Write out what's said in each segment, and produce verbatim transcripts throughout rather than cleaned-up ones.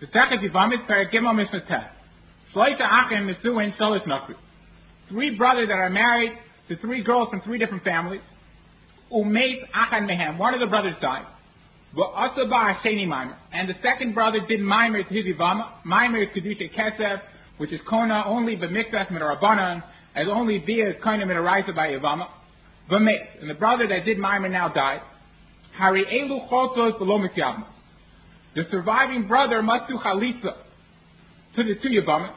Three brothers that are married to three girls from three different families. One of the brothers died. And the second brother did Maimer to his Ivama. Maimer is Kedusha Kesef, which is Kona only b'mikvas midrabanan, as only via is Kona midoraisa by Ivama. And the brother that did Maimer now died. The surviving brother must do chalitza to the two Yavamim,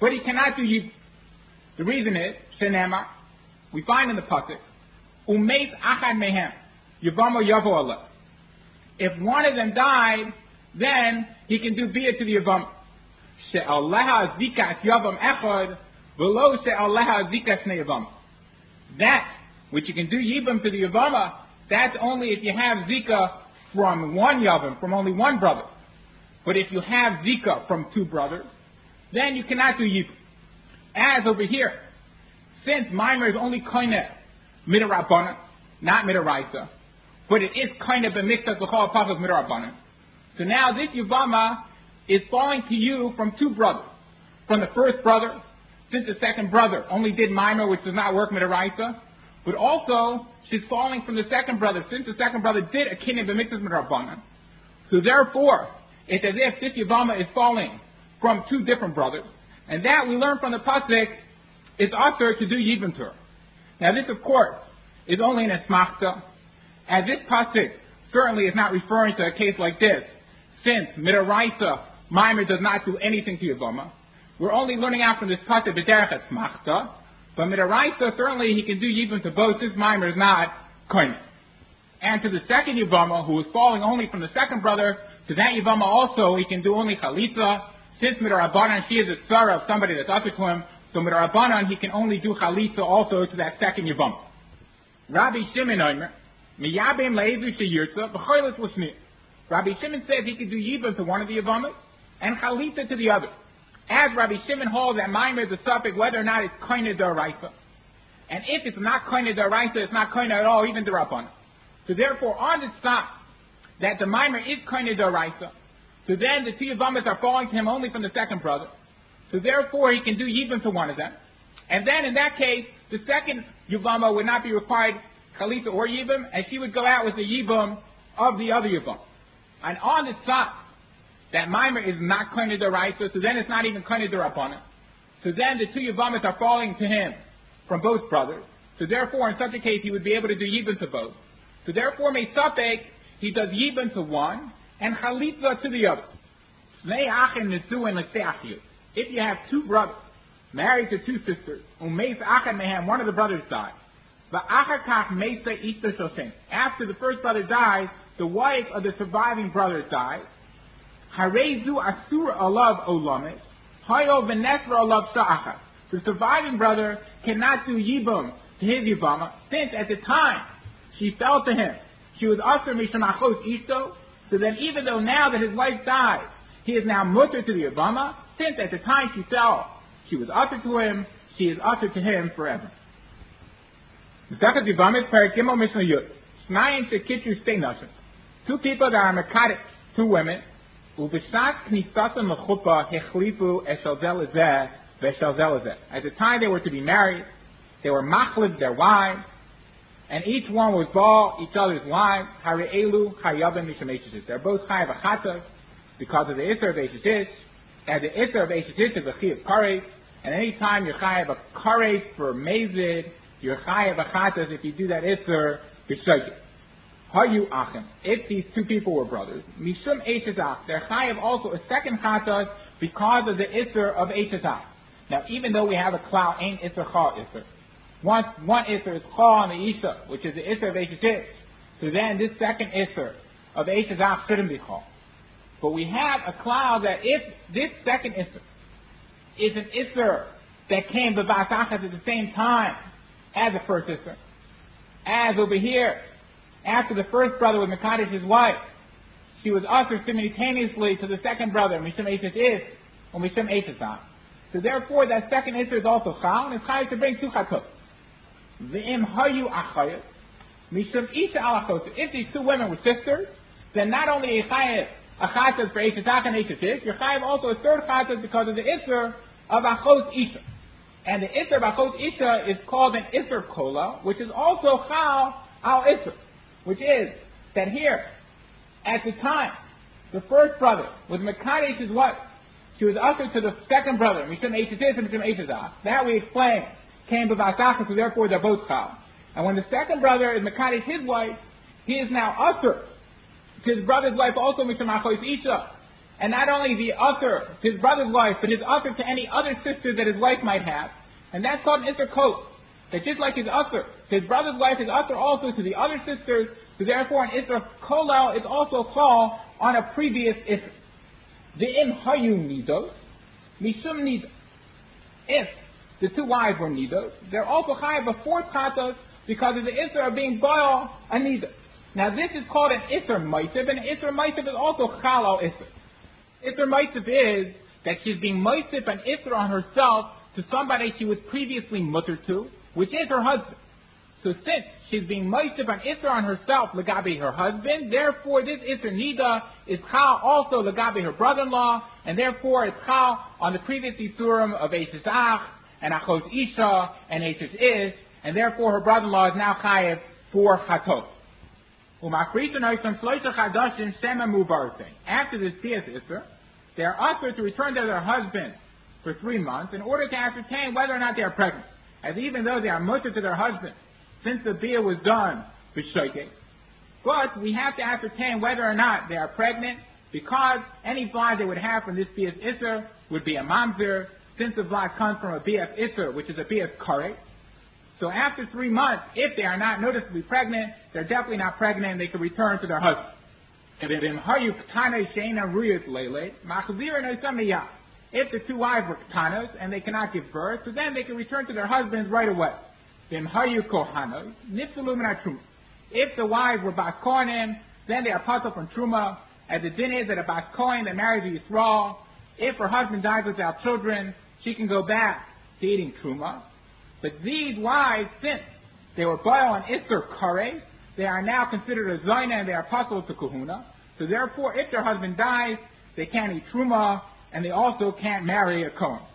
but he cannot do Yibum. The reason is, Shenema, we find in the pasuk, Umeis Achad Mehem, Yavamo Yavo Allah. If one of them died, then he can do Bia to the Yavam. She'aleha Zikas Yavam Echad, below She'aleha Zikas Ne Yavam. That, which you can do Yibum to the Yavama, that's only if you have Zika from one Yavam, from only one brother. But if you have Zika from two brothers, then you cannot do Yibum. As over here, since Maimer is only Koine Midarabana, not Midaraisa, but it is Koine B'miktas L'chol Pasuk Midarabana. So now this Yavama is falling to you from two brothers. From the first brother, since the second brother only did Maimer, which does not work Midaraisa, but also she's falling from the second brother, since the second brother did a kinyan b'miktas midrabanan. So therefore, it's as if this Yavama is falling from two different brothers, and that we learn from the pasuk is usher to do yibum to her. Now this, of course, is only an esmachta, as this pasuk certainly is not referring to a case like this, since midaraisa Maimer does not do anything to Yavama. We're only learning out from this pasuk b'derech esmachta. But midaraisa, certainly he can do yibum to both, since Maimer is not koine. And to the second Yavama, who is falling only from the second brother, to that Yavama also he can do only chalitza, since midarabanan she is a tzara of somebody that's other to him, so midarabanan he can only do chalitza also to that second Yavama. Rabbi Shimon omer, miyabim le'ezu sheyirtza b'choylus l'shni. Rabbi Shimon says he can do yibum to one of the Yavamas and chalitza to the other. As Rabbi Shimon holds that Maimer is a suffix whether or not it's koine d'oraisa. And if it's not koine d'oraisa, it's not koine at all, even d'rabbanan. So therefore, on the side that the Maimer is koine d'oraisa, so then the two Yavamas are falling to him only from the second brother. So therefore, he can do Yibum to one of them. And then in that case, the second Yavama would not be required chalitza or Yibum, and she would go out with the Yibum of the other Yavam. And on the side that Maimer is not koine d'oraisa, so then it's not even koine d'rabbanan. So then the two Yavamas are falling to him from both brothers. So therefore, in such a case, he would be able to do Yibun to both. So therefore, Mesapek, he does Yibun to one, and Chalitza to the other. If you have two brothers married to two sisters, one of the brothers dies. After the first brother dies, the wife of the surviving brother dies. The surviving brother cannot do Yibum to his Yavama, since at the time she fell to him, she was Asur Mishon Achos Ishto, so that even though now that his wife dies, he is now Mutter to the Yavama, since at the time she fell, she was Asur to him, she is Asur to him forever. Two people that are Mekadesh, two women, as the time they were to be married, they were machliv their wives, and each one was baal each other's wives. They're both chayav a chatav because of the isser of eishes ish, and the isser of eishes ish is a chi of kares, and any time you're chayav a kares for mezid, you're chayav a chatav if you do that isser b'shogeg. If these two people were brothers, Mishum Eshazach, they're chayav also a second chatas because of the Isser of Eshazach. Now, even though we have a klal, ain't Isser Chal Isser. Once one Isser is Chal on the Isha, which is the Isser of Eshazach, so then this second Isser of Eshazach shouldn't be Chal. But we have a klal that if this second Isser is an Isser that came b'vasachas at the same time as the first Isser, as over here, after the first brother was Mekadesh his wife, she was ushered simultaneously to the second brother, Mishum Eishes Ish, or Mishum Eishesach. So therefore, that second Isser is also Chal, and it's Chal to bring two Chatos. V'im Hayu Achayot, Mishum Isha Alachot. If these two women were sisters, then not only is Chal a chatzah for Eishazak and Eishazis, you're chayav also a third chatzah because of the Isser of Achos Isha. And the Isser of Achos Isha is called an Isser Kola, which is also Chal Al Isser, which is that here, at the time, the first brother was Mekadesh his wife. She was ushered to the second brother, Mishum Eishazis and Mishum Eishazak. That we explained came to Vasaka, so therefore they're both Chal. And when the second brother is Mekadesh his wife, he is now ushered to his brother's wife also Mishum Achos Isha. And not only the usher to his brother's wife, but his usher to any other sister that his wife might have. And that's called an Isser Kola. That just like his usher to his brother's wife, his usher also to the other sisters, so therefore an Isser Kola is also called on a previous Isser. The im hayu nidos, mishum nidos. If the two wives were nidos, they're also chayav a fourth chatos because of the Isser of being boil a nidos. Now this is called an Isser Ma'isiv, and an Isser Ma'isiv is also Chal Al Isser. Isser Ma'isif is that she's being Ma'isif and Isser on herself to somebody she was previously mutter to, which is her husband. So since she's being Ma'isif and Isser on herself, Lagabi her husband, therefore this Isser Nida is Chal also Lagabi her brother-in-law, and therefore it's Chal on the previous Isurim of Eishis Ach, and Achos Isha, and Eishis Is, and therefore her brother-in-law is now Chayev for Chatot. After this Pias Isser, they are ushered to return to their husbands for three months in order to ascertain whether or not they are pregnant. As even though they are mutter to their husbands, since the bia was done, but we have to ascertain whether or not they are pregnant, because any vlad they would have from this Pias Isser would be a mamzer, since the vlad comes from a Pias Isser, which is a Pias Karet. So after three months, if they are not noticeably pregnant, they're definitely not pregnant and they can return to their husband. If the two wives were ketanos and they cannot give birth, so then they can return to their husbands right away. If the wives were bas kohanim, then they are pasul from truma, as the din is that a bas kohen that marries a Yisrael, if her husband dies without children, she can go back to eating truma. But these wives, since they were boil and Isser Kare, they are now considered a Zayna and they are pasul to Kahuna. So therefore, if their husband dies, they can't eat Truma and they also can't marry a Kohen.